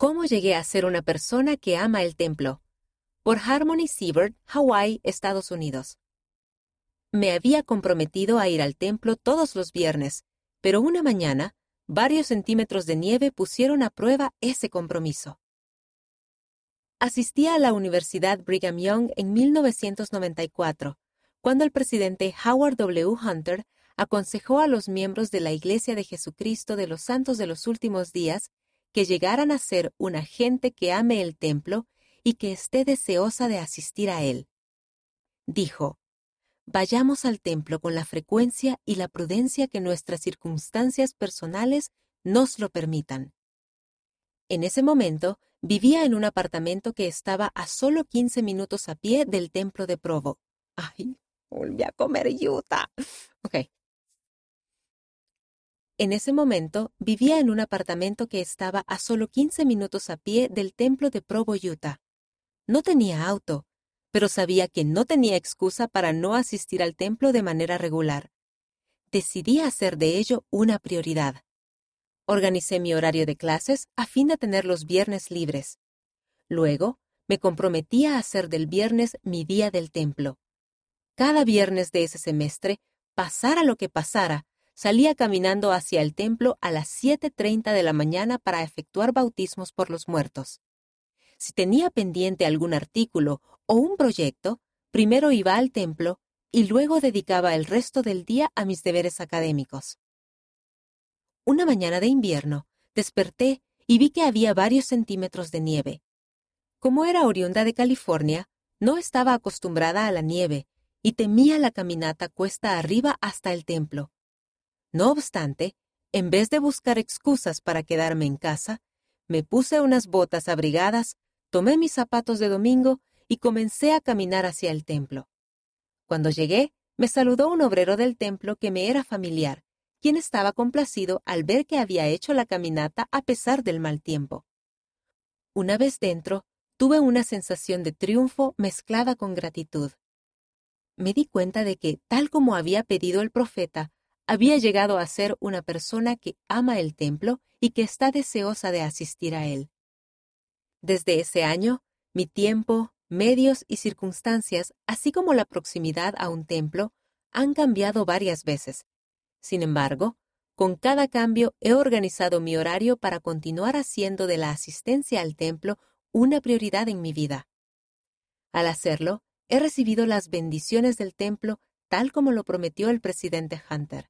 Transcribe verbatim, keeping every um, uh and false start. ¿Cómo llegué a ser una persona que ama el templo? Por Harmony Seibert, Hawái, Estados Unidos. Me había comprometido a ir al templo todos los viernes, pero una mañana, varios centímetros de nieve pusieron a prueba ese compromiso. Asistí a la Universidad Brigham Young en mil novecientos noventa y cuatro, cuando el presidente Howard doble u Hunter aconsejó a los miembros de la Iglesia de Jesucristo de los Santos de los Últimos Días que llegaran a ser una gente que ame el templo y que esté deseosa de asistir a él. Dijo, «Vayamos al templo con la frecuencia y la prudencia que nuestras circunstancias personales nos lo permitan». En ese momento, vivía en un apartamento que estaba a solo quince minutos a pie del templo de Provo. ¡Ay! Volví a comer yuta. Ok. En ese momento, vivía en un apartamento que estaba a solo quince minutos a pie del templo de Provo, Utah. No tenía auto, pero sabía que no tenía excusa para no asistir al templo de manera regular. Decidí hacer de ello una prioridad. Organicé mi horario de clases a fin de tener los viernes libres. Luego, me comprometí a hacer del viernes mi día del templo. Cada viernes de ese semestre, pasara lo que pasara, salía caminando hacia el templo a las siete treinta de la mañana para efectuar bautismos por los muertos. Si tenía pendiente algún artículo o un proyecto, primero iba al templo y luego dedicaba el resto del día a mis deberes académicos. Una mañana de invierno, desperté y vi que había varios centímetros de nieve. Como era oriunda de California, no estaba acostumbrada a la nieve y temía la caminata cuesta arriba hasta el templo. No obstante, en vez de buscar excusas para quedarme en casa, me puse unas botas abrigadas, tomé mis zapatos de domingo y comencé a caminar hacia el templo. Cuando llegué, me saludó un obrero del templo que me era familiar, quien estaba complacido al ver que había hecho la caminata a pesar del mal tiempo. Una vez dentro, tuve una sensación de triunfo mezclada con gratitud. Me di cuenta de que, tal como había pedido el profeta, había llegado a ser una persona que ama el templo y que está deseosa de asistir a él. Desde ese año, mi tiempo, medios y circunstancias, así como la proximidad a un templo, han cambiado varias veces. Sin embargo, con cada cambio he organizado mi horario para continuar haciendo de la asistencia al templo una prioridad en mi vida. Al hacerlo, he recibido las bendiciones del templo tal como lo prometió el presidente Hunter.